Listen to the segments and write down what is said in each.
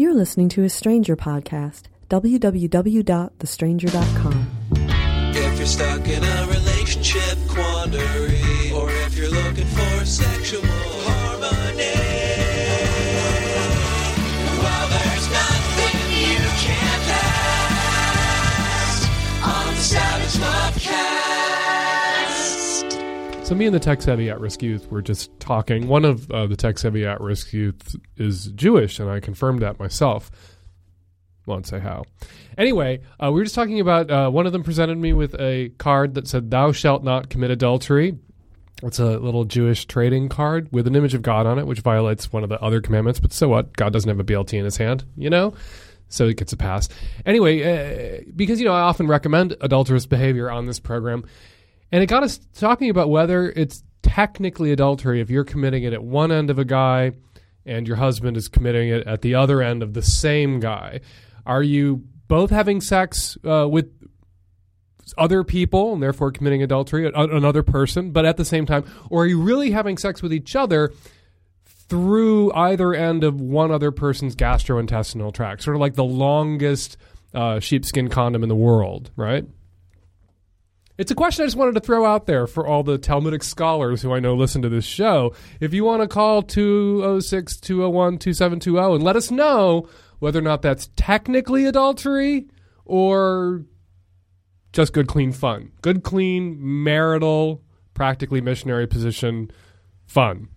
You're listening to a Stranger podcast, www.thestranger.com. If you're stuck in a relationship quandary, or if you're looking for sexual harmony, well, there's nothing you can't ask on the Savage Lovecast. So me and the tech-savvy at-risk youth were just talking. One of the tech-savvy at-risk youth is Jewish, and I confirmed that myself. Won't say how. Anyway, we were just talking about one of them presented me with a card that said, "Thou shalt not commit adultery." It's a little Jewish trading card with an image of God on it, which violates one of the other commandments. But so what? God doesn't have a BLT in his hand, you know? So it gets a pass. Anyway, because, you know, I often recommend adulterous behavior on this program. And it got us talking about whether it's technically adultery if you're committing it at one end of a guy and your husband is committing it at the other end of the same guy. Are you both having sex with other people and therefore committing adultery, another person, but at the same time? Or are you really having sex with each other through either end of one other person's gastrointestinal tract? Sort of like the longest sheepskin condom in the world, right? It's a question I just wanted to throw out there for all the Talmudic scholars who I know listen to this show. If you want to call 206-201-2720 and let us know whether or not that's technically adultery or just good, clean fun. Good, clean, marital, practically missionary position fun.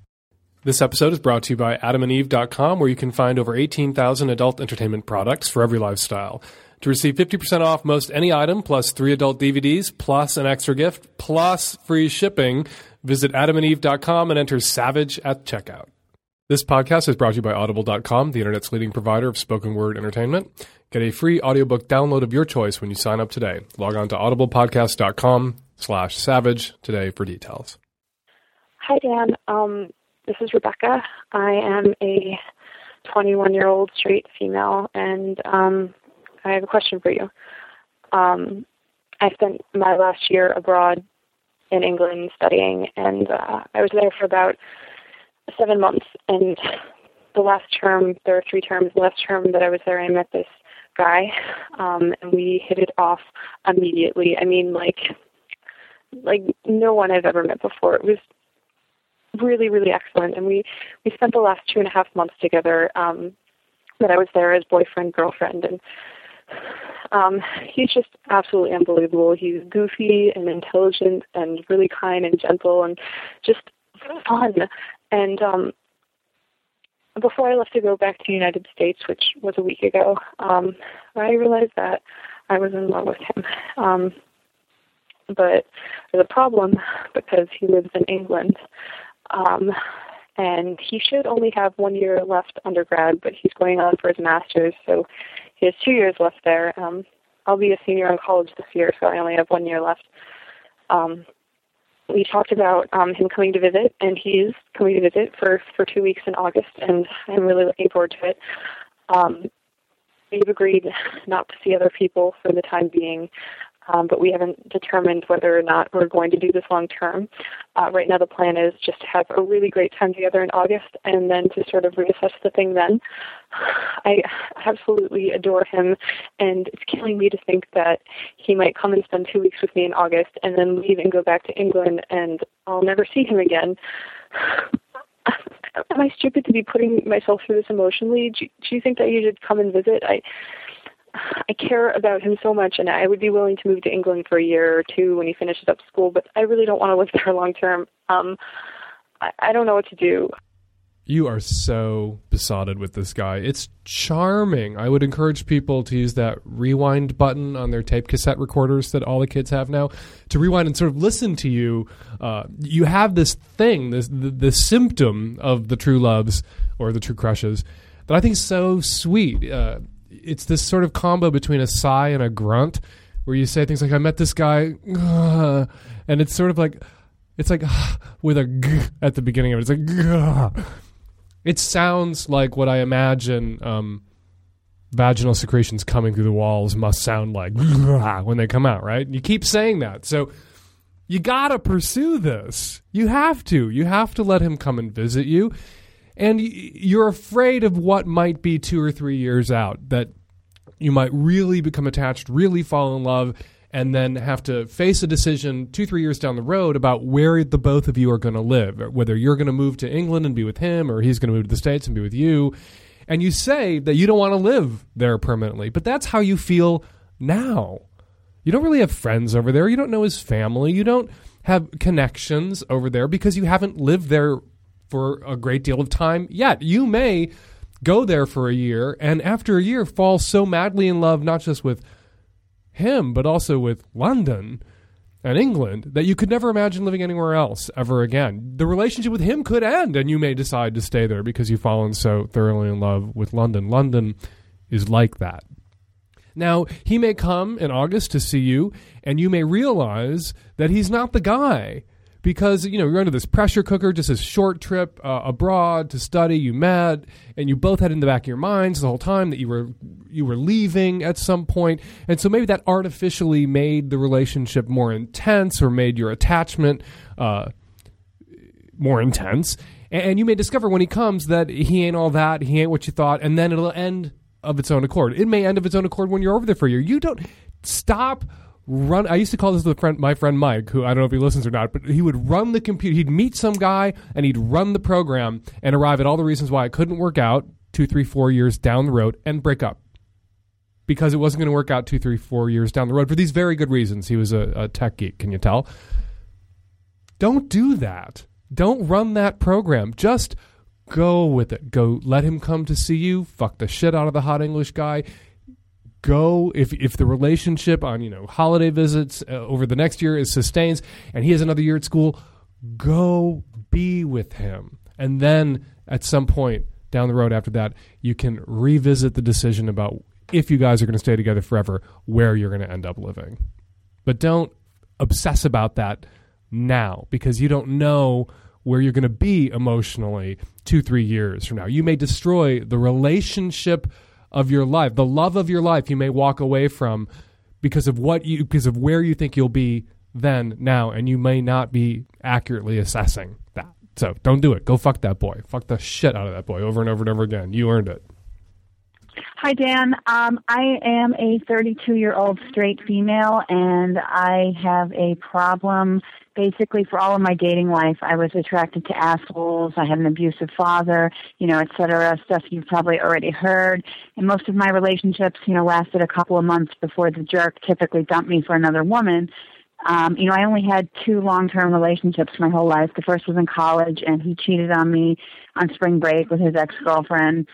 This episode is brought to you by AdamAndEve.com, where you can find over 18,000 adult entertainment products for every lifestyle. To receive 50% off most any item, plus 3 adult DVDs, plus an extra gift, plus free shipping, visit AdamAndEve.com and enter SAVAGE at checkout. This podcast is brought to you by Audible.com, the internet's leading provider of spoken word entertainment. Get a free audiobook download of your choice when you sign up today. Log on to AudiblePodcast.com/savage today for details. Hi, Dan. This is Rebecca. I am a 21-year-old straight female, and I have a question for you. I spent my last year abroad in England studying, and I was there for about 7 months, and the last term, there are 3 terms, the last term that I was there, I met this guy, and we hit it off immediately. I mean, like no one I've ever met before. It was really, really excellent, and we spent the last 2.5 months together that I was there as boyfriend, girlfriend, and he's just absolutely unbelievable. He's goofy and intelligent and really kind and gentle and just fun. And before I left to go back to the United States, which was a week ago, I realized that I was in love with him. But there's a problem because he lives in England. And he should only have 1 year left undergrad, but he's going on for his master's, so he has 2 years left there. I'll be a senior in college this year, so I only have 1 year left. We talked about him coming to visit, and he's coming to visit for 2 weeks in August, and I'm really looking forward to it. We've agreed not to see other people for the time being, but we haven't determined whether or not we're going to do this long term. Right now the plan is just to have a really great time together in August and then to sort of reassess the thing then. I absolutely adore him, and it's killing me to think that he might come and spend 2 weeks with me in August and then leave and go back to England and I'll never see him again. Am I stupid to be putting myself through this emotionally? Do you think that you should come and visit? I care about him so much, and I would be willing to move to England for 1 or 2 years when he finishes up school, but I really don't want to live there long term. I don't know what to do. You are so besotted with this guy. It's charming. I would encourage people to use that rewind button on their tape cassette recorders that all the kids have now to rewind and sort of listen to you. You have this thing, the symptom of the true loves or the true crushes that I think is so sweet. It's this sort of combo between a sigh and a grunt where you say things like, I met this guy, and it's sort of like, it's like with a g at the beginning of it. It's like, it sounds like what I imagine vaginal secretions coming through the walls must sound like when they come out, right? And you keep saying that. So you got to pursue this. You have to. You have to let him come and visit you. And you're afraid of what might be 2 or 3 years out, that you might really become attached, really fall in love, and then have to face a decision 2-3 years down the road about where the both of you are going to live, whether you're going to move to England and be with him, or he's going to move to the States and be with you. And you say that you don't want to live there permanently, but that's how you feel now. You don't really have friends over there. You don't know his family. You don't have connections over there because you haven't lived there for a great deal of time yet. You may go there for a year and after a year fall so madly in love, not just with him, but also with London and England, that you could never imagine living anywhere else ever again. The relationship with him could end, and you may decide to stay there because you've fallen so thoroughly in love with London. London is like that. Now, he may come in August to see you, and you may realize that he's not the guy because, you know, you're under this pressure cooker, just this short trip abroad to study. You met, and you both had in the back of your minds the whole time that you were leaving at some point. And so maybe that artificially made the relationship more intense or made your attachment more intense. And you may discover when he comes that he ain't all that, he ain't what you thought, and then it'll end of its own accord. It may end of its own accord when you're over there for a year. You don't stop run. I used to call this my friend Mike, who I don't know if he listens or not, but he would run the computer. He'd meet some guy and he'd run the program and arrive at all the reasons why it couldn't work out 2, 3, 4 years down the road and break up because it wasn't going to work out 2, 3, 4 years down the road for these very good reasons. He was a tech geek. Can you tell? Don't do that. Don't run that program. Just go with it. Go let him come to see you. Fuck the shit out of the hot English guy. Go if the relationship on, you know, holiday visits over the next year is sustains and he has another year at school, go be with him. And then at some point down the road after that, you can revisit the decision about if you guys are going to stay together forever, where you're going to end up living. But don't obsess about that now because you don't know where you're going to be emotionally 2-3 years from now. You may destroy the relationship of your life, the love of your life. You may walk away from because of where you think you'll be then, now, and you may not be accurately assessing that. So don't do it. Go fuck that boy. Fuck the shit out of that boy over and over and over again. You earned it. Hi, Dan. I am a 32-year-old straight female, and I have a problem. Basically, for all of my dating life, I was attracted to assholes. I had an abusive father, you know, et cetera, stuff you've probably already heard. And most of my relationships, you know, lasted a couple of months before the jerk typically dumped me for another woman. You know, I only had 2 long-term relationships my whole life. The first was in college, and he cheated on me on spring break with his ex-girlfriend.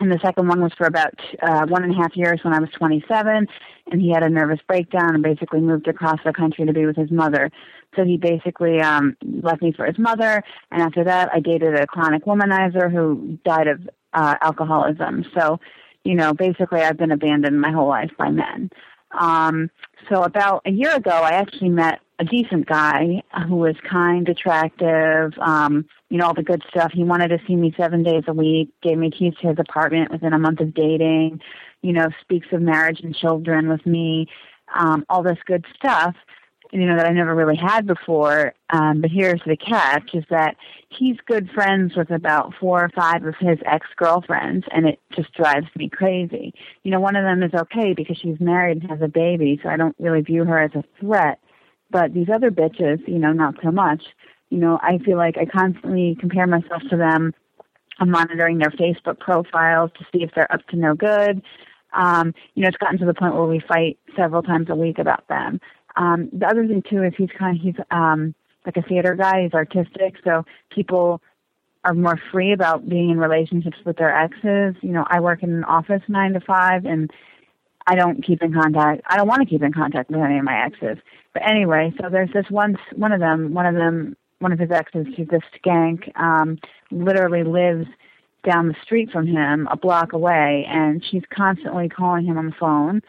And the second one was for about 1.5 years when I was 27, and he had a nervous breakdown and basically moved across the country to be with his mother. So he basically left me for his mother, and after that I dated a chronic womanizer who died of alcoholism. So, you know, basically I've been abandoned my whole life by men. So about a year ago I actually met a decent guy who was kind, attractive, you know, all the good stuff. He wanted to see me 7 days a week, gave me keys to his apartment within a month of dating, you know, speaks of marriage and children with me, all this good stuff, you know, that I never really had before. But here's the catch is that he's good friends with about 4 or 5 of his ex-girlfriends, and it just drives me crazy. You know, one of them is okay because she's married and has a baby, so I don't really view her as a threat. But these other bitches, you know, not so much. You know, I feel like I constantly compare myself to them. I'm monitoring their Facebook profiles to see if they're up to no good. You know, it's gotten to the point where we fight several times a week about them. The other thing, too, is he's like a theater guy. He's artistic, so people are more free about being in relationships with their exes. You know, I work in an office 9 to 5, and I don't keep in contact. I don't want to keep in contact with any of my exes. But anyway, so there's this one of them, one of his exes, she's this skank, literally lives down the street from him, a block away, and she's constantly calling him on the phone.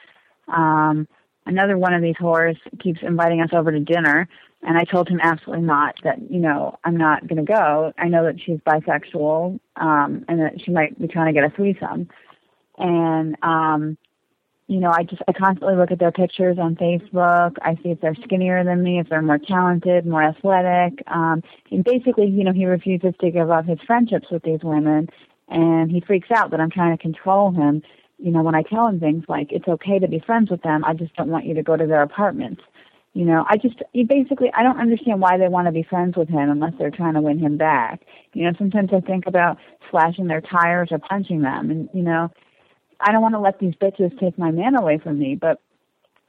Another one of these whores keeps inviting us over to dinner, and I told him absolutely not, that, you know, I'm not going to go. I know that she's bisexual, and that she might be trying to get a threesome. And you know, I constantly look at their pictures on Facebook. I see if they're skinnier than me, if they're more talented, more athletic. And basically, you know, he refuses to give up his friendships with these women, and he freaks out that I'm trying to control him. You know, when I tell him things like, it's okay to be friends with them, I just don't want you to go to their apartments. You know, I don't understand why they want to be friends with him unless they're trying to win him back. You know, sometimes I think about slashing their tires or punching them. And, you know, I don't want to let these bitches take my man away from me, but,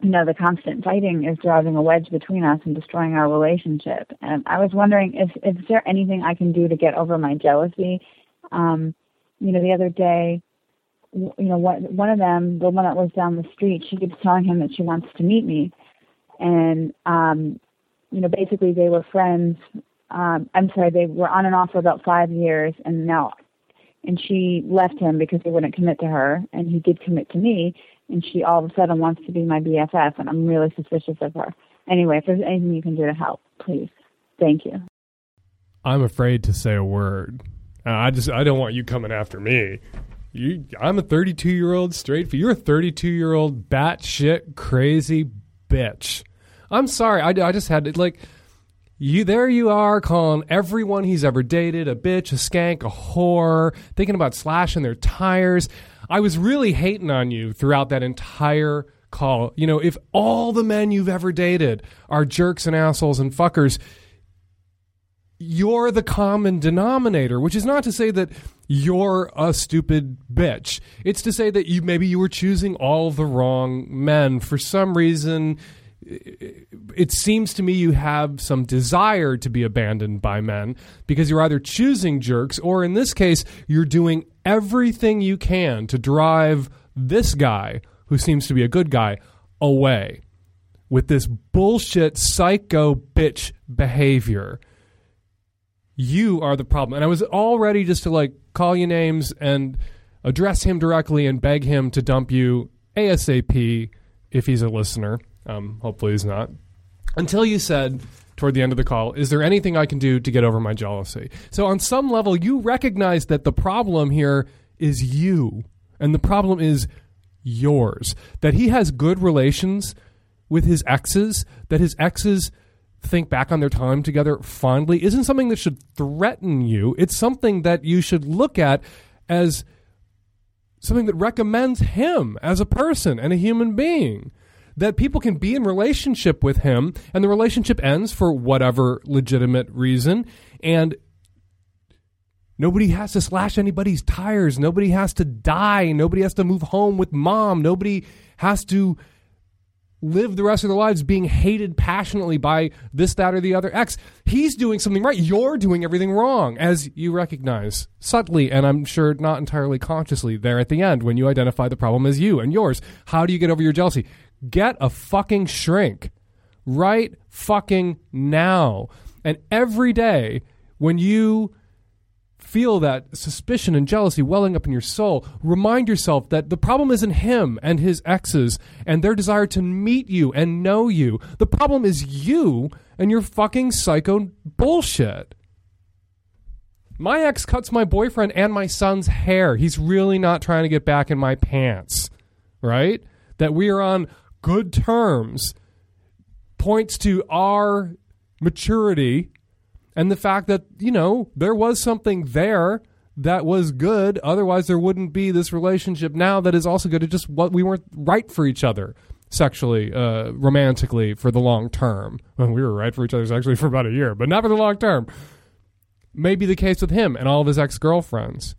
you know, the constant fighting is driving a wedge between us and destroying our relationship. And I was wondering if there anything I can do to get over my jealousy. You know, the other day, you know, one of them, the one that lives down the street, she keeps telling him that she wants to meet me. And, you know, basically they were friends. They were on and off for about 5 years and she left him because he wouldn't commit to her, and he did commit to me, and she all of a sudden wants to be my BFF, and I'm really suspicious of her. Anyway, if there's anything you can do to help, please. Thank you. I'm afraid to say a word. I don't want you coming after me. I'm a 32-year-old straight. You're a 32-year-old batshit crazy bitch. I'm sorry. I just had to, like, you. There you are calling everyone he's ever dated a bitch, a skank, a whore, thinking about slashing their tires. I was really hating on you throughout that entire call. You know, if all the men you've ever dated are jerks and assholes and fuckers, you're the common denominator, which is not to say that you're a stupid bitch. It's to say that maybe you were choosing all the wrong men. For some reason, it seems to me you have some desire to be abandoned by men because you're either choosing jerks or, in this case, you're doing everything you can to drive this guy, who seems to be a good guy, away with this bullshit psycho bitch behavior. You are the problem. And I was all ready just to, like, call you names and address him directly and beg him to dump you ASAP if he's a listener. Hopefully he's not. Until you said toward the end of the call, is there anything I can do to get over my jealousy? So on some level, you recognize that the problem here is you. And the problem is yours. That he has good relations with his exes. That his exes think back on their time together fondly isn't something that should threaten you. It's something that you should look at as something that recommends him as a person and a human being, that people can be in relationship with him and the relationship ends for whatever legitimate reason. And nobody has to slash anybody's tires. Nobody has to die. Nobody has to move home with mom. Nobody has to live the rest of their lives being hated passionately by this, that, or the other ex. He's doing something right. You're doing everything wrong, as you recognize subtly, and I'm sure not entirely consciously there at the end when you identify the problem as you and yours. How do you get over your jealousy? Get a fucking shrink right fucking now. And every day when you feel that suspicion and jealousy welling up in your soul, remind yourself that the problem isn't him and his exes and their desire to meet you and know you. The problem is you and your fucking psycho bullshit. My ex cuts my boyfriend and my son's hair. He's really not trying to get back in my pants, right? That we are on good terms points to our maturity and the fact that, you know, there was something there that was good. Otherwise, there wouldn't be this relationship now that is also good. It's just what we weren't right for each other sexually, romantically for the long term. Well, we were right for each other sexually for about a year, but not for the long term. Maybe the case with him and all of his ex-girlfriends.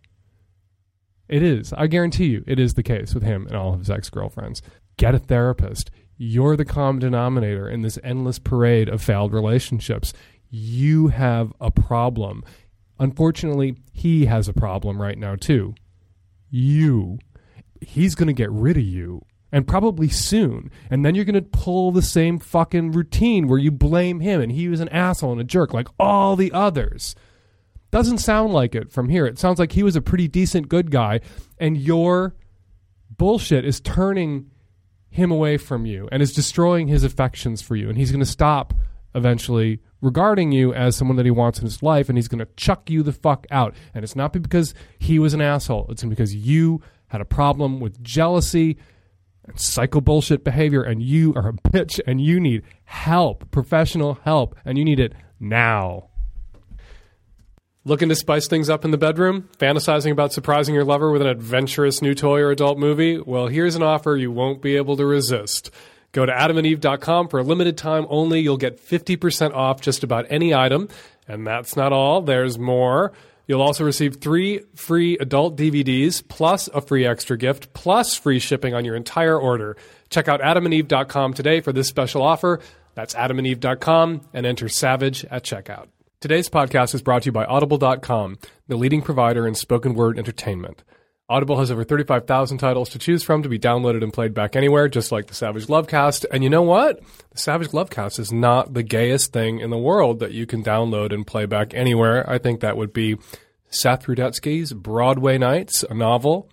It is. I guarantee you it is the case with him and all of his ex-girlfriends. Get a therapist. You're the common denominator in this endless parade of failed relationships. You have a problem. Unfortunately, he has a problem right now, too. You. He's going to get rid of you, and probably soon. And then you're going to pull the same fucking routine where you blame him, and he was an asshole and a jerk like all the others. Doesn't sound like it from here. It sounds like he was a pretty decent good guy, and your bullshit is turning him away from you and is destroying his affections for you, and he's going to stop eventually regarding you as someone that he wants in his life, and he's going to chuck you the fuck out. And it's not because he was an asshole. It's because you had a problem with jealousy and psycho bullshit behavior, and you are a bitch, and you need help, professional help, and you need it now. Looking to spice things up in the bedroom? Fantasizing about surprising your lover with an adventurous new toy or adult movie? Well, here's an offer you won't be able to resist. Go to AdamAndEve.com. For a limited time only, you'll get 50% off just about any item. And that's not all. There's more. You'll also receive 3 free adult DVDs, plus a free extra gift, plus free shipping on your entire order. Check out AdamAndEve.com today for this special offer. That's AdamAndEve.com, and enter SAVAGE at checkout. Today's podcast is brought to you by Audible.com, the leading provider in spoken word entertainment. Audible has over 35,000 titles to choose from to be downloaded and played back anywhere, just like the Savage Lovecast. And you know what? The Savage Lovecast is not the gayest thing in the world that you can download and play back anywhere. I think that would be Seth Rudetsky's Broadway Nights, a novel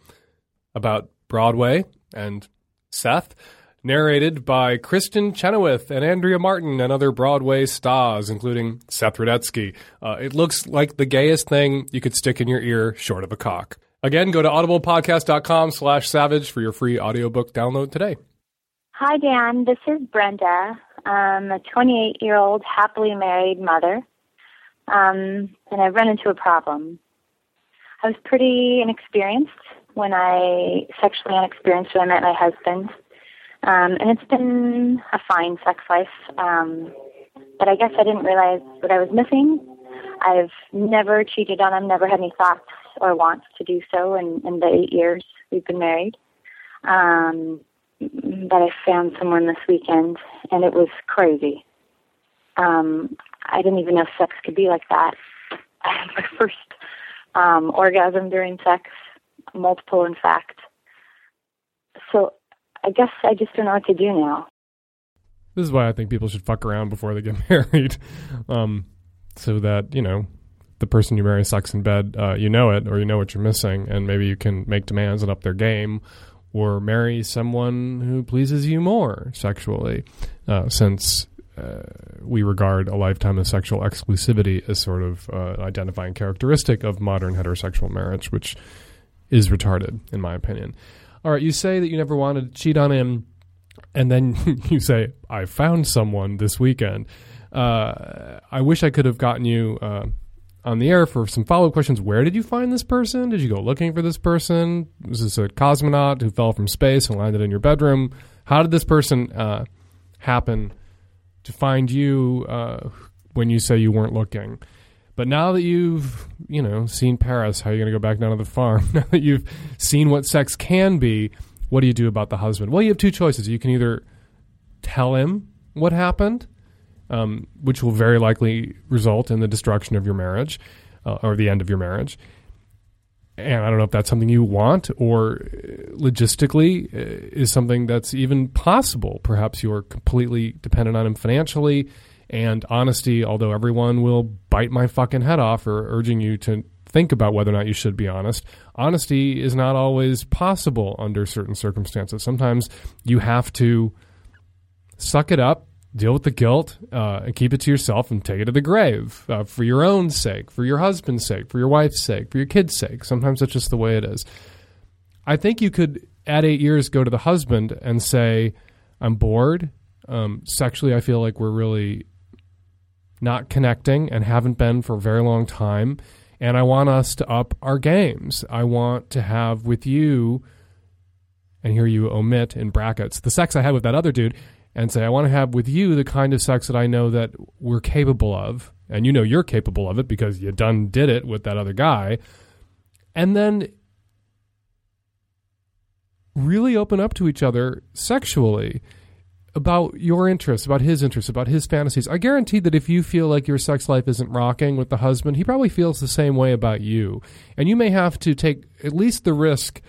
about Broadway and Seth, narrated by Kristen Chenoweth and Andrea Martin and other Broadway stars, including Seth Rudetsky. It looks like the gayest thing you could stick in your ear short of a cock. Again, go to AudiblePodcast.com/savage for your free audiobook download today. Hi, Dan. This is Brenda. I'm a 28-year-old happily married mother, and I've run into a problem. I was pretty inexperienced when I met my husband. And it's been a fine sex life, but I guess I didn't realize what I was missing. I've never cheated on him, never had any thoughts or wants to do so in the 8 years we've been married. But I found someone this weekend, and it was crazy. I didn't even know sex could be like that. I had my first orgasm during sex, multiple in fact. So I guess I just don't know what to do now. This is why I think people should fuck around before they get married, so that, you know, the person you marry sucks in bed, you know it, or you know what you're missing, and maybe you can make demands and up their game, or marry someone who pleases you more sexually, since we regard a lifetime of sexual exclusivity as sort of an identifying characteristic of modern heterosexual marriage, which is retarded, in my opinion. All right, you say that you never wanted to cheat on him, and then you say, I found someone this weekend. I wish I could have gotten you on the air for some follow-up questions. Where did you find this person? Did you go looking for this person? Was this a cosmonaut who fell from space and landed in your bedroom? How did this person happen to find you when you say you weren't looking? But now that you've, seen Paris, how are you going to go back down to the farm? Now that you've seen what sex can be, what do you do about the husband? Well, you have two choices. You can either tell him what happened, which will very likely result in the destruction of your marriage or the end of your marriage. And I don't know if that's something you want, or logistically is something that's even possible. Perhaps you're completely dependent on him financially. And honesty, although everyone will bite my fucking head off for urging you to think about whether or not you should be honest, honesty is not always possible under certain circumstances. Sometimes you have to suck it up, deal with the guilt, and keep it to yourself and take it to the grave for your own sake, for your husband's sake, for your wife's sake, for your kid's sake. Sometimes that's just the way it is. I think you could, at 8 years, go to the husband and say, I'm bored. Sexually, I feel like we're really not connecting and haven't been for a very long time. And I want us to up our games. I want to have with you, and here you omit in brackets, the sex I had with that other dude, and say, I want to have with you the kind of sex that I know that we're capable of. And you know you're capable of it because you done did it with that other guy. And then really open up to each other sexually about your interests, about his fantasies. I guarantee that if you feel like your sex life isn't rocking with the husband, he probably feels the same way about you. And you may have to take at least the risk,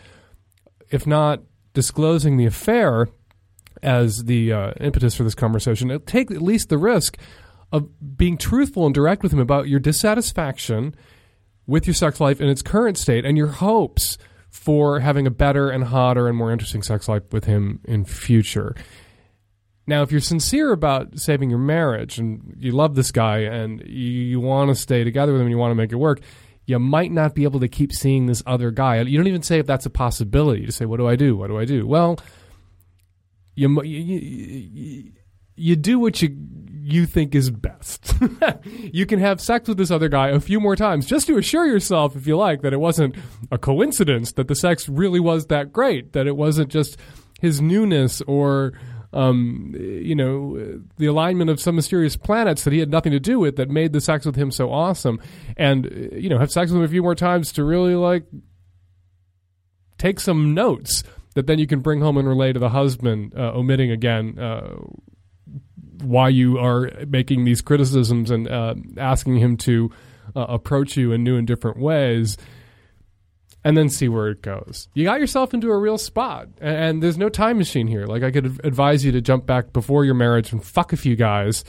if not disclosing the affair as the impetus for this conversation, take at least the risk of being truthful and direct with him about your dissatisfaction with your sex life in its current state and your hopes for having a better and hotter and more interesting sex life with him in future. Now, if you're sincere about saving your marriage and you love this guy and you want to stay together with him and you want to make it work, you might not be able to keep seeing this other guy. You don't even say if that's a possibility. You just say, what do I do? Well, You do what you think is best. You can have sex with this other guy a few more times just to assure yourself, if you like, that it wasn't a coincidence, that the sex really was that great, that it wasn't just his newness or the alignment of some mysterious planets that he had nothing to do with that made the sex with him so awesome. And, have sex with him a few more times to really, take some notes that then you can bring home and relay to the husband, omitting again why you are making these criticisms and asking him to approach you in new and different ways, and then see where it goes. You got yourself into a real spot, and there's no time machine here. I could advise you to jump back before your marriage and fuck a few guys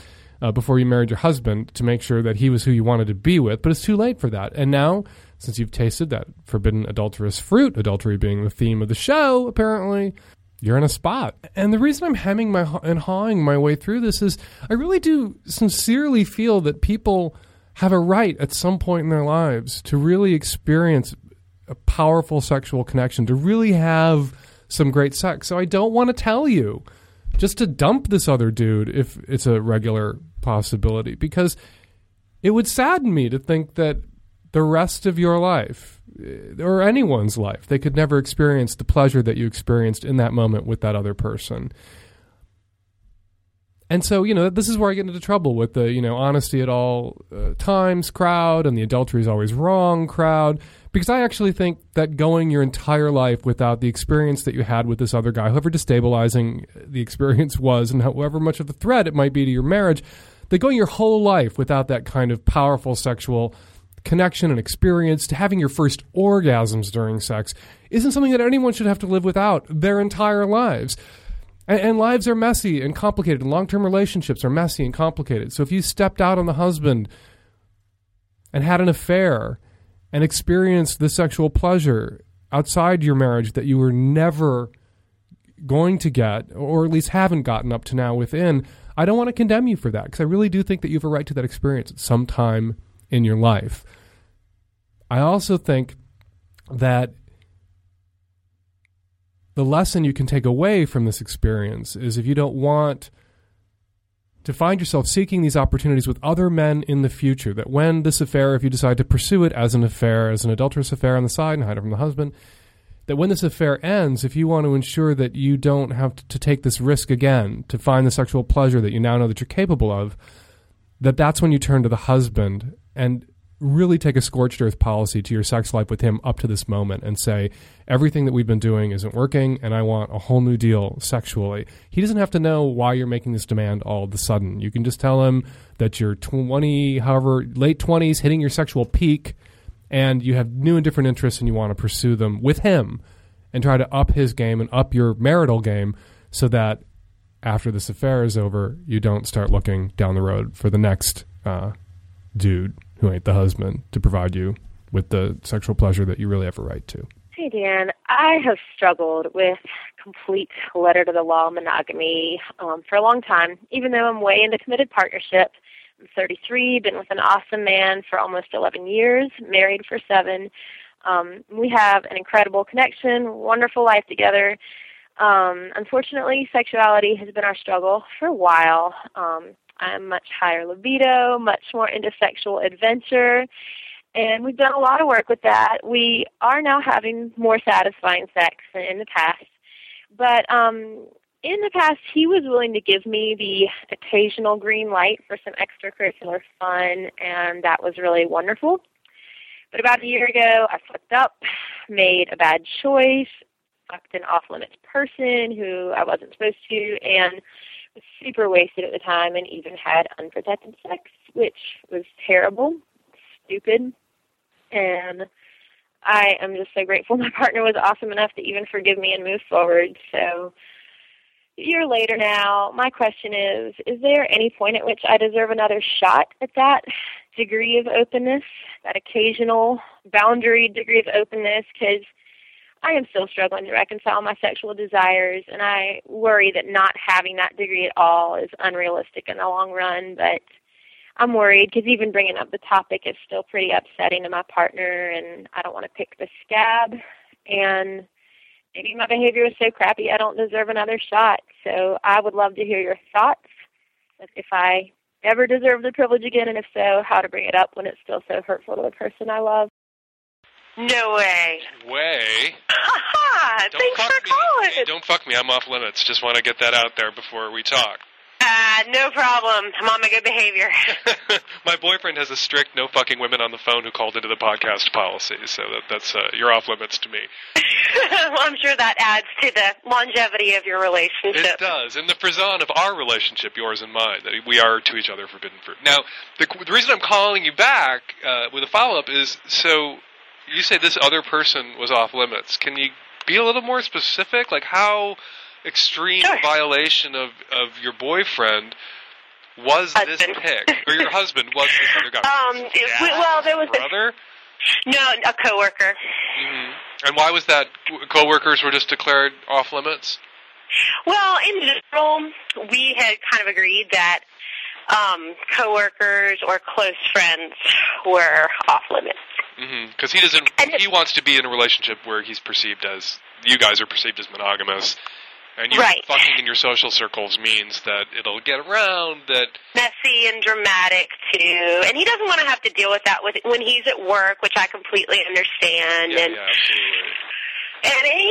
before you married your husband to make sure that he was who you wanted to be with, but it's too late for that. And now, since you've tasted that forbidden adulterous fruit, adultery being the theme of the show, apparently, you're in a spot. And the reason I'm hemming and hawing my way through this is I really do sincerely feel that people have a right at some point in their lives to really experience a powerful sexual connection, to really have some great sex. So I don't want to tell you just to dump this other dude if it's a regular possibility, because it would sadden me to think that the rest of your life or anyone's life, they could never experience the pleasure that you experienced in that moment with that other person. And so, this is where I get into trouble with the, honesty at all times crowd and the adultery is always wrong crowd, because I actually think that going your entire life without the experience that you had with this other guy, however destabilizing the experience was and however much of a threat it might be to your marriage, that going your whole life without that kind of powerful sexual connection and experience, to having your first orgasms during sex, isn't something that anyone should have to live without their entire lives. And lives are messy and complicated, and long-term relationships are messy and complicated. So if you stepped out on the husband and had an affair and experienced the sexual pleasure outside your marriage that you were never going to get, or at least haven't gotten up to now within, I don't want to condemn you for that, because I really do think that you have a right to that experience at some time in your life. I also think that the lesson you can take away from this experience is, if you don't want to find yourself seeking these opportunities with other men in the future, that when this affair, if you decide to pursue it as an affair, as an adulterous affair on the side and hide it from the husband, that when this affair ends, if you want to ensure that you don't have to take this risk again to find the sexual pleasure that you now know that you're capable of, that's when you turn to the husband and really take a scorched earth policy to your sex life with him up to this moment and say, everything that we've been doing isn't working and I want a whole new deal sexually. He doesn't have to know why you're making this demand all of a sudden. You can just tell him that you're late 20s, hitting your sexual peak, and you have new and different interests and you want to pursue them with him and try to up his game and up your marital game so that after this affair is over, you don't start looking down the road for the next dude who ain't the husband to provide you with the sexual pleasure that you really have a right to. Hey, Dan, I have struggled with complete letter to the law monogamy for a long time, even though I'm way into committed partnership. I'm 33, been with an awesome man for almost 11 years, married for 7. We have an incredible connection, wonderful life together. Unfortunately, sexuality has been our struggle for a while. I'm much higher libido, much more into sexual adventure, and we've done a lot of work with that. We are now having more satisfying sex than in the past, but in the past he was willing to give me the occasional green light for some extracurricular fun, and that was really wonderful. But about a year ago, I fucked up, made a bad choice, fucked an off-limits person who I wasn't supposed to, and was super wasted at the time and even had unprotected sex, which was terrible, stupid, and I am just so grateful my partner was awesome enough to even forgive me and move forward. So a year later now, my question is there any point at which I deserve another shot at that degree of openness, that occasional boundary degree of openness? Because I am still struggling to reconcile my sexual desires, and I worry that not having that degree at all is unrealistic in the long run, but I'm worried because even bringing up the topic is still pretty upsetting to my partner, and I don't want to pick the scab, and maybe my behavior is so crappy I don't deserve another shot. So I would love to hear your thoughts if I ever deserve the privilege again, and if so, how to bring it up when it's still so hurtful to the person I love. No way. Way. Ha-ha! Thanks for calling. Hey, don't fuck me. I'm off limits. Just want to get that out there before we talk. No problem. I'm on my good behavior. My boyfriend has a strict no fucking women on the phone who called into the podcast policy, so that's you're off limits to me. Well, I'm sure that adds to the longevity of your relationship. It does, and the frisson of our relationship, yours and mine, that we are to each other forbidden fruit. Now, the reason I'm calling you back with a follow-up is, so you say this other person was off limits. Can you be a little more specific? Like, how extreme sure. violation of your boyfriend was husband. This pick, or your husband was this other guy? Well, there was brother? A coworker. Mm-hmm. And why was that? Coworkers were just declared off limits? Well, in general, we had kind of agreed that coworkers or close friends were off limits. Because he wants to be in a relationship where he's perceived as, you guys are perceived as monogamous. And you right. fucking in your social circles means that it'll get around that. Messy and dramatic, too. And he doesn't want to have to deal with that when he's at work, which I completely understand. Yeah, absolutely.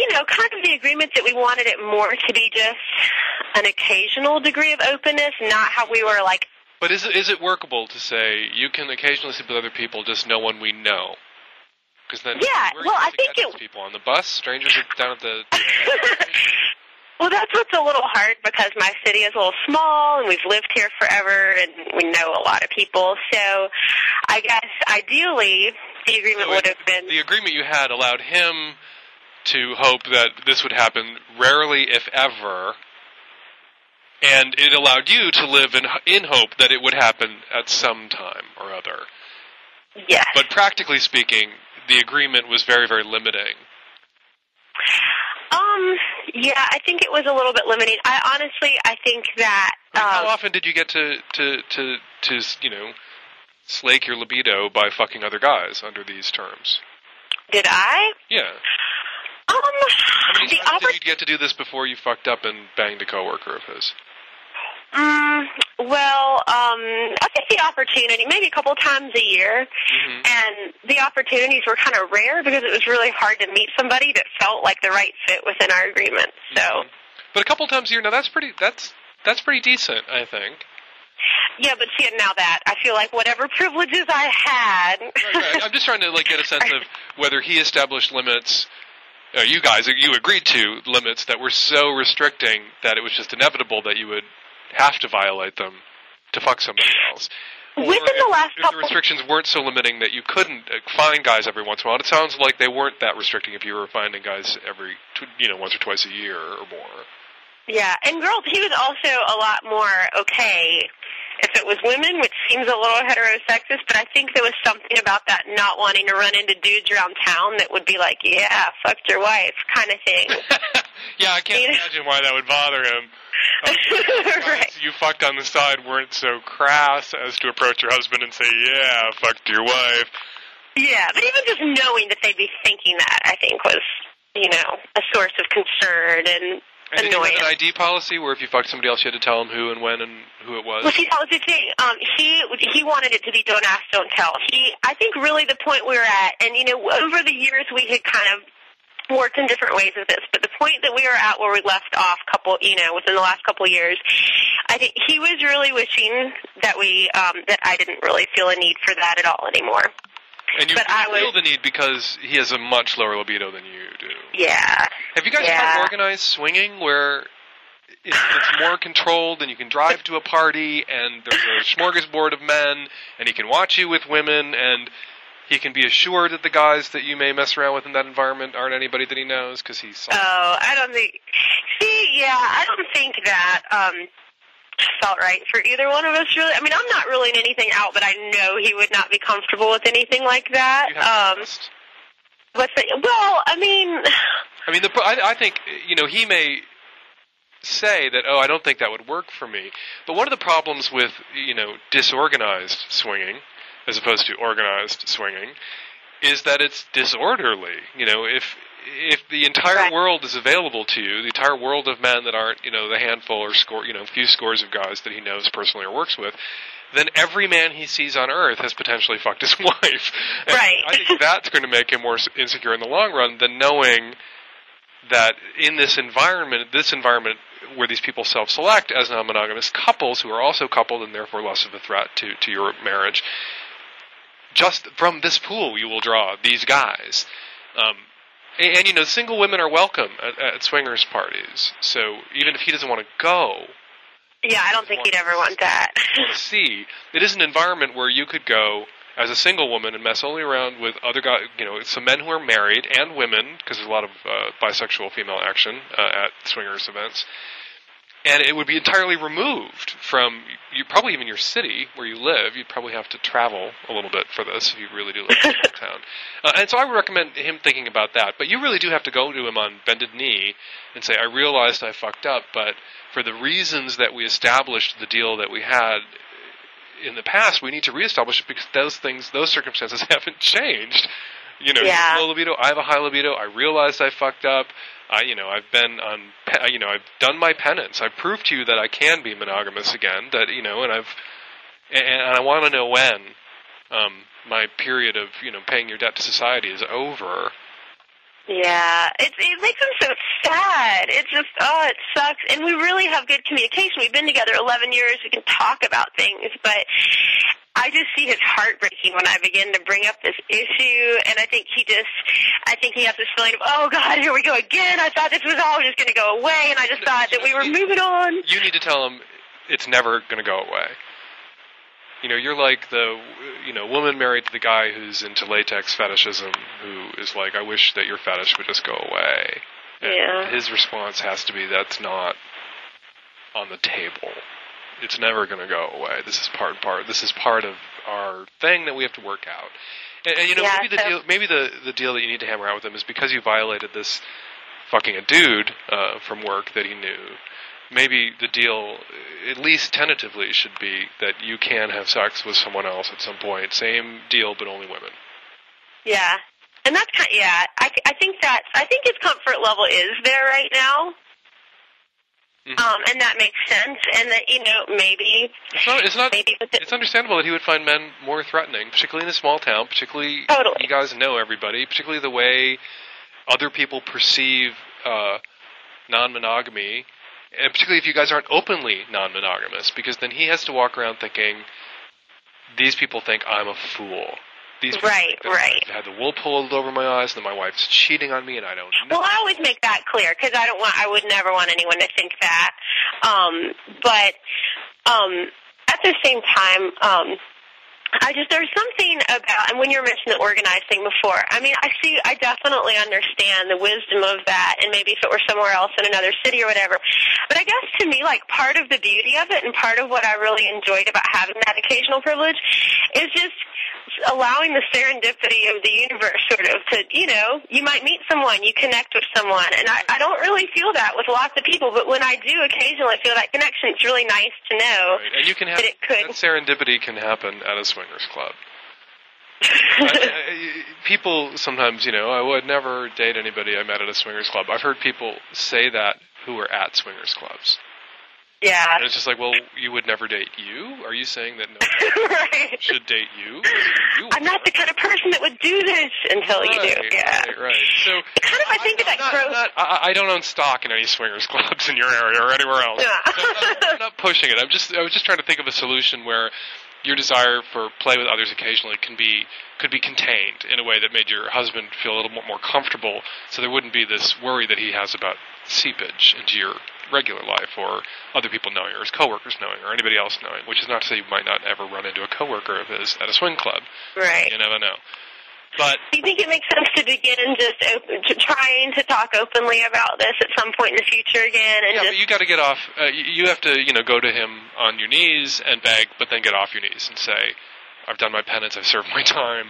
And, kind of the agreement that we wanted it more to be just an occasional degree of openness, not how we were, like. But is it workable to say you can occasionally sleep with other people, just no one we know? Because then I think it. People on the bus, strangers are down at the. Well, that's what's a little hard because my city is a little small and we've lived here forever and we know a lot of people. So I guess ideally the agreement would have been. The agreement you had allowed him to hope that this would happen rarely, if ever, and it allowed you to live in hope that it would happen at some time or other. Yes. But practically speaking, the agreement was very, very limiting. Yeah, I think it was a little bit limiting. I think that. How often did you get to slake your libido by fucking other guys under these terms? Did I? Yeah. How many times did you get to do this before you fucked up and banged a coworker of his? I think the opportunity, maybe a couple times a year, and the opportunities were kind of rare because it was really hard to meet somebody that felt like the right fit within our agreement. So, but a couple times a year, now that's pretty decent, I think. Yeah, but see, now that I feel like whatever privileges I had, right. I'm just trying to get a sense of whether he established limits. You agreed to limits that were so restricting that it was just inevitable that you would have to violate them to fuck somebody else. If the restrictions weren't so limiting that you couldn't find guys every once in a while, it sounds like they weren't that restricting if you were finding guys every, once or twice a year or more. Yeah, and girls, he was also a lot more okay if it was women, which seems a little heterosexist, but I think there was something about that not wanting to run into dudes around town that would be like, yeah, fuck your wife kind of thing. Yeah, I can't imagine why that would bother him. Right. You fucked on the side weren't so crass as to approach your husband and say, yeah, fucked your wife. Yeah, but even just knowing that they'd be thinking that, I think, was, a source of concern and annoying. Did you have an ID policy where if you fucked somebody else, you had to tell them who and when and who it was? Well, see, that was the thing. He wanted it to be don't ask, don't tell. I think really the point we were at, and, over the years we had kind of worked in different ways with this, but the point that we were at where we left off within the last couple of years, I think he was really wishing that that I didn't really feel a need for that at all anymore. And you feel the need because he has a much lower libido than you do. Yeah. Have you guys tried organized swinging where it's more controlled and you can drive to a party and there's a smorgasbord of men and he can watch you with women and he can be assured that the guys that you may mess around with in that environment aren't anybody that he knows because he's. Oh, I don't think that felt right for either one of us, really. I mean, I'm not ruling anything out, but I know he would not be comfortable with anything like that. You have trust. I think, he may say that, I don't think that would work for me. But one of the problems with, disorganized swinging, as opposed to organized swinging, is that it's disorderly. If if the entire world is available to you, the entire world of men that aren't, you know, the handful or few scores of guys that he knows personally or works with, then every man he sees on Earth has potentially fucked his wife. And I think that's going to make him more insecure in the long run than knowing that in this environment where these people self-select as non-monogamous couples who are also coupled and therefore less of a threat to your marriage, just from this pool you will draw these guys. And, you know, single women are welcome at swingers parties. So even if he doesn't want to go... Yeah, I don't think he'd ever want that. See, it is an environment where you could go as a single woman and mess only around with other guys, you know, some men who are married and women, because there's a lot of bisexual female action at swingers events. And it would be entirely removed from, probably even your city where you live. You'd probably have to travel a little bit for this if you really do live in a town. And so I would recommend him thinking about that. But you really do have to go to him on bended knee and say, I realized I fucked up, but for the reasons that we established the deal that we had in the past, we need to reestablish it because those circumstances haven't changed. You know, yeah. You have a low libido, I have a high libido, I realized I fucked up. I've done my penance. I've proved to you that I can be monogamous again. And I want to know when my period of paying your debt to society is over. Yeah, it makes them so sad. It's just, it sucks. And we really have good communication. We've been together 11 years. We can talk about things, but I just see his heart breaking when I begin to bring up this issue. And I think he has this feeling of, oh God, here we go again. I thought this was all just going to go away, and I just thought that we were moving on. You need to tell him it's never going to go away. You know, you're like the, woman married to the guy who's into latex fetishism, who is like, I wish that your fetish would just go away. And his response has to be, that's not on the table. It's never going to go away. This is part of our thing that we have to work out. And maybe the deal that you need to hammer out with him is because you violated this fucking a dude from work that he knew. Maybe the deal, at least tentatively, should be that you can have sex with someone else at some point. Same deal, but only women. Yeah, and that's kind of, I think his comfort level is there right now, and that makes sense. And that maybe it's understandable that he would find men more threatening, particularly in a small town. Particularly, you guys know everybody. Particularly the way other people perceive non-monogamy. And particularly if you guys aren't openly non-monogamous, because then he has to walk around thinking, these people think I'm a fool. These people I had the wool pulled over my eyes, and then my wife's cheating on me, and I don't know. Well, I always make that clear, because I would never want anyone to think that. But at the same time, there's something about, and when you were mentioning the organized thing before, I definitely understand the wisdom of that, and maybe if it were somewhere else in another city or whatever. But I guess to me, like, part of the beauty of it and part of what I really enjoyed about having that occasional privilege is just allowing the serendipity of the universe sort of to, you might meet someone, you connect with someone, and I don't really feel that with lots of people, but when I do occasionally feel that connection, it's really nice to know and you can have, that it could. That serendipity can happen at a swingers club. People sometimes, I would never date anybody I met at a swingers club. I've heard people say that who are at swingers clubs. Yeah. And it's just like, well, you would never date you? Are you saying that no one should date you? I'm not the kind of person that would do this until you do. Yeah. Right. So kind of, I think that grows. I don't own stock in any swingers clubs in your area or anywhere else. Yeah. So I'm not pushing it. I was just trying to think of a solution where your desire for play with others occasionally could be contained in a way that made your husband feel a little more comfortable, so there wouldn't be this worry that he has about seepage into your regular life or other people knowing or his coworkers knowing or anybody else knowing, which is not to say you might not ever run into a coworker of his at a swing club. Right. You never know. But do you think it makes sense to begin trying to talk openly about this at some point in the future again? And but you got to get off. You have to, go to him on your knees and beg, but then get off your knees and say, "I've done my penance. I've served my time.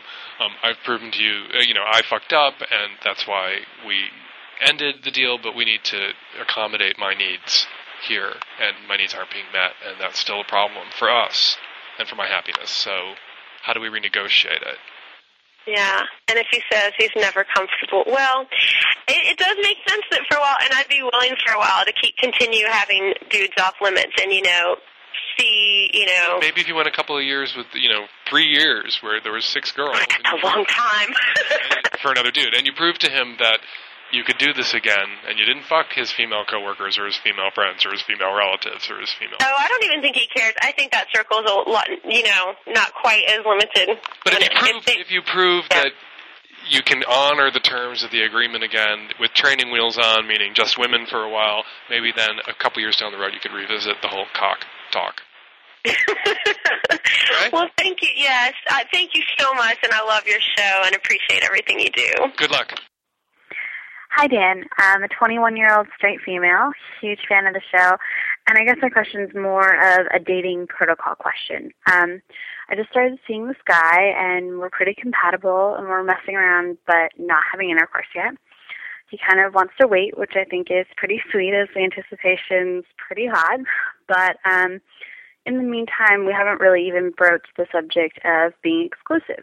I've proven to you, I fucked up, and that's why we ended the deal. But we need to accommodate my needs here, and my needs aren't being met, and that's still a problem for us and for my happiness. So, how do we renegotiate it?" Yeah, and if he says he's never comfortable, well, does make sense that for a while, and I'd be willing for a while to continue having dudes off limits and, Maybe if you went a couple of years with, 3 years where there was 6 girls. A long time. For another dude. And you proved to him that you could do this again, and you didn't fuck his female coworkers or his female friends or his female relatives or his female... Oh, I don't even think he cares. I think that circle is a lot, not quite as limited. But if you prove that you can honor the terms of the agreement again with training wheels on, meaning just women for a while, maybe then a couple years down the road you could revisit the whole cock talk. Right? Well, thank you. Yes. Thank you so much, and I love your show and appreciate everything you do. Good luck. Hi, Dan. I'm a 21-year-old straight female, huge fan of the show, and I guess my question is more of a dating protocol question. I just started seeing this guy, and we're pretty compatible, and we're messing around but not having intercourse yet. He kind of wants to wait, which I think is pretty sweet as the anticipation's pretty hot, but in the meantime, we haven't really even broached the subject of being exclusive.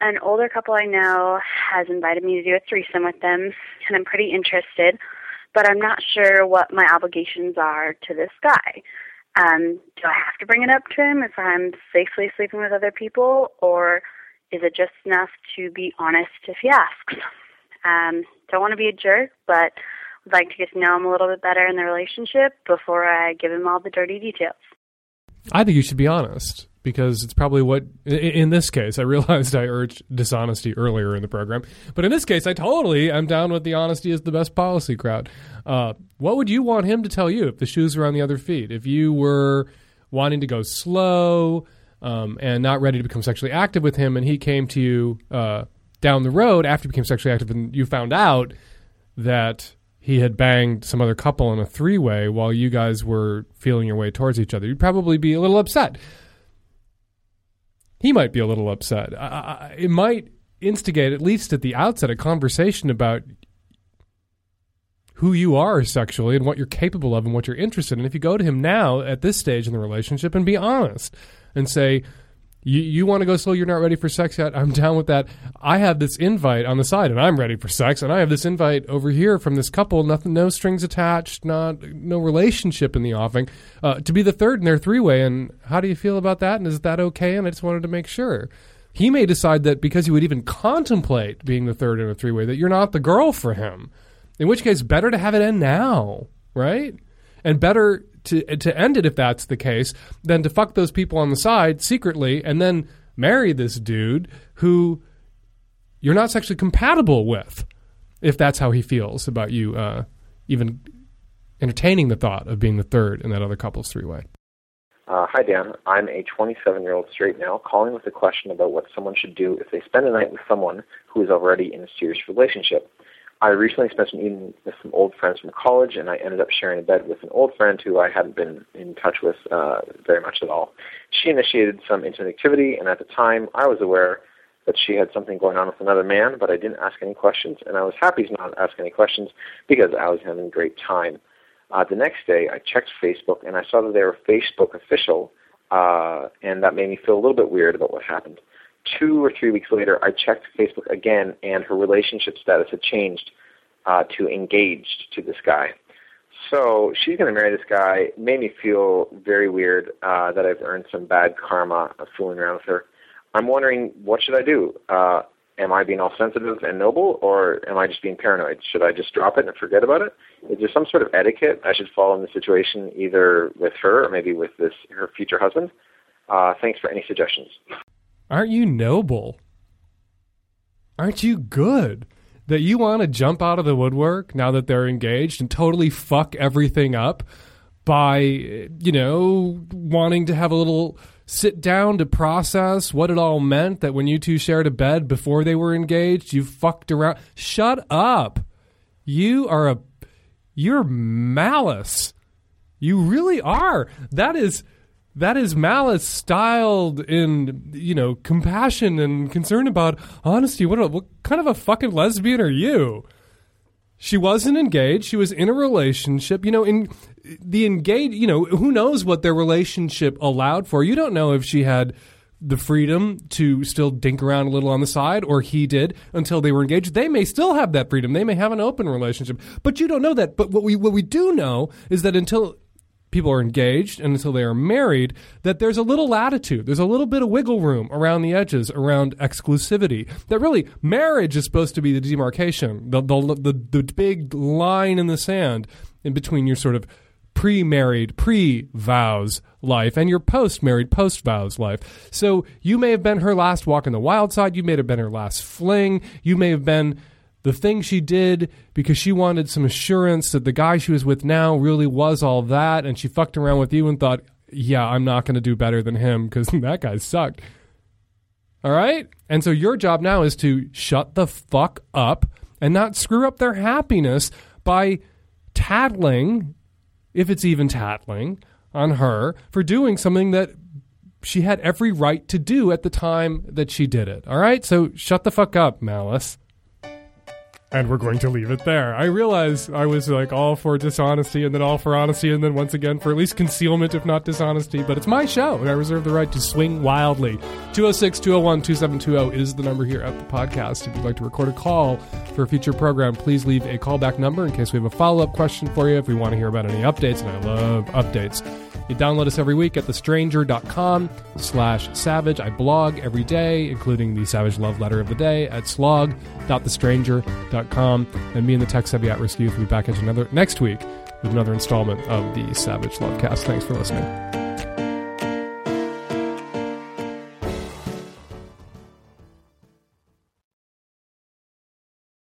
An older couple I know has invited me to do a threesome with them, and I'm pretty interested, but I'm not sure what my obligations are to this guy. Do I have to bring it up to him if I'm safely sleeping with other people, or is it just enough to be honest if he asks? Don't want to be a jerk, but would like to get to know him a little bit better in the relationship before I give him all the dirty details. I think you should be honest. Because it's probably what, in this case, I realized I urged dishonesty earlier in the program. But in this case, I'm down with the honesty is the best policy crowd. What would you want him to tell you if the shoes were on the other feet? If you were wanting to go slow and not ready to become sexually active with him, and he came to you down the road after you became sexually active and you found out that he had banged some other couple in a three-way while you guys were feeling your way towards each other, you'd probably be a little upset. He might be a little upset. It might instigate, at least at the outset, a conversation about who you are sexually and what you're capable of and what you're interested in. If you go to him now at this stage in the relationship and be honest and say, you want to go slow, you're not ready for sex yet, I'm down with that. I have this invite on the side and I'm ready for sex, and I have this invite over here from this couple, nothing, no strings attached, no relationship in the offing, to be the third in their three-way, and how do you feel about that, and is that okay, and I just wanted to make sure. He may decide that because you would even contemplate being the third in a three-way that you're not the girl for him, in which case better to have it end now, right? And better to end it if that's the case than to fuck those people on the side secretly and then marry this dude who you're not sexually compatible with, if that's how he feels about you even entertaining the thought of being the third in that other couple's three-way. Hi, Dan. I'm a 27-year-old straight male calling with a question about what someone should do if they spend a night with someone who is already in a serious relationship. I recently spent an evening with some old friends from college, and I ended up sharing a bed with an old friend who I hadn't been in touch with very much at all. She initiated some intimate activity, and at the time, I was aware that she had something going on with another man, but I didn't ask any questions, and I was happy to not ask any questions because I was having a great time. The next day, I checked Facebook, and I saw that they were Facebook official, and that made me feel a little bit weird about what happened. 2 or 3 weeks later, I checked Facebook again, and her relationship status had changed to engaged to this guy. So she's going to marry this guy. It made me feel very weird that I've earned some bad karma fooling around with her. I'm wondering, what should I do? Am I being all sensitive and noble, or am I just being paranoid? Should I just drop it and forget about it? Is there some sort of etiquette I should follow in this situation, either with her or maybe with her future husband? Thanks for any suggestions. Aren't you noble? Aren't you good? That you want to jump out of the woodwork now that they're engaged and totally fuck everything up by, wanting to have a little sit down to process what it all meant, that when you two shared a bed before they were engaged, you fucked around. Shut up. You're malice. You really are. That is malice styled in, compassion and concern about honesty. What kind of a fucking lesbian are you? She wasn't engaged. She was in a relationship. In the engaged, who knows what their relationship allowed for? You don't know if she had the freedom to still dink around a little on the side, or he did, until they were engaged. They may still have that freedom. They may have an open relationship, but you don't know that. But what we do know is that until people are engaged and until they are married, that there's a little latitude. There's a little bit of wiggle room around the edges, around exclusivity. That really, marriage is supposed to be the demarcation, the big line in the sand in between your sort of pre-married, pre-vows life and your post-married, post-vows life. So you may have been her last walk on the wild side. You may have been her last fling. You may have been the thing she did because she wanted some assurance that the guy she was with now really was all that, and she fucked around with you and thought, yeah, I'm not going to do better than him because that guy sucked. All right? And so your job now is to shut the fuck up and not screw up their happiness by tattling, if it's even tattling, on her for doing something that she had every right to do at the time that she did it. All right? So shut the fuck up, Malice. And we're going to leave it there. I realize I was like all for dishonesty and then all for honesty and then once again for at least concealment, if not dishonesty. But it's my show, and I reserve the right to swing wildly. 206-201-2720 is the number here at the podcast. If you'd like to record a call for a future program, please leave a callback number in case we have a follow-up question for you, if we want to hear about any updates, and I love updates. You download us every week at thestranger.com/savage. I blog every day, including the Savage Love Letter of the Day at slog.thestranger.com. And me and the tech-savvy at-risk youth will be back next week with another installment of the Savage Lovecast. Thanks for listening.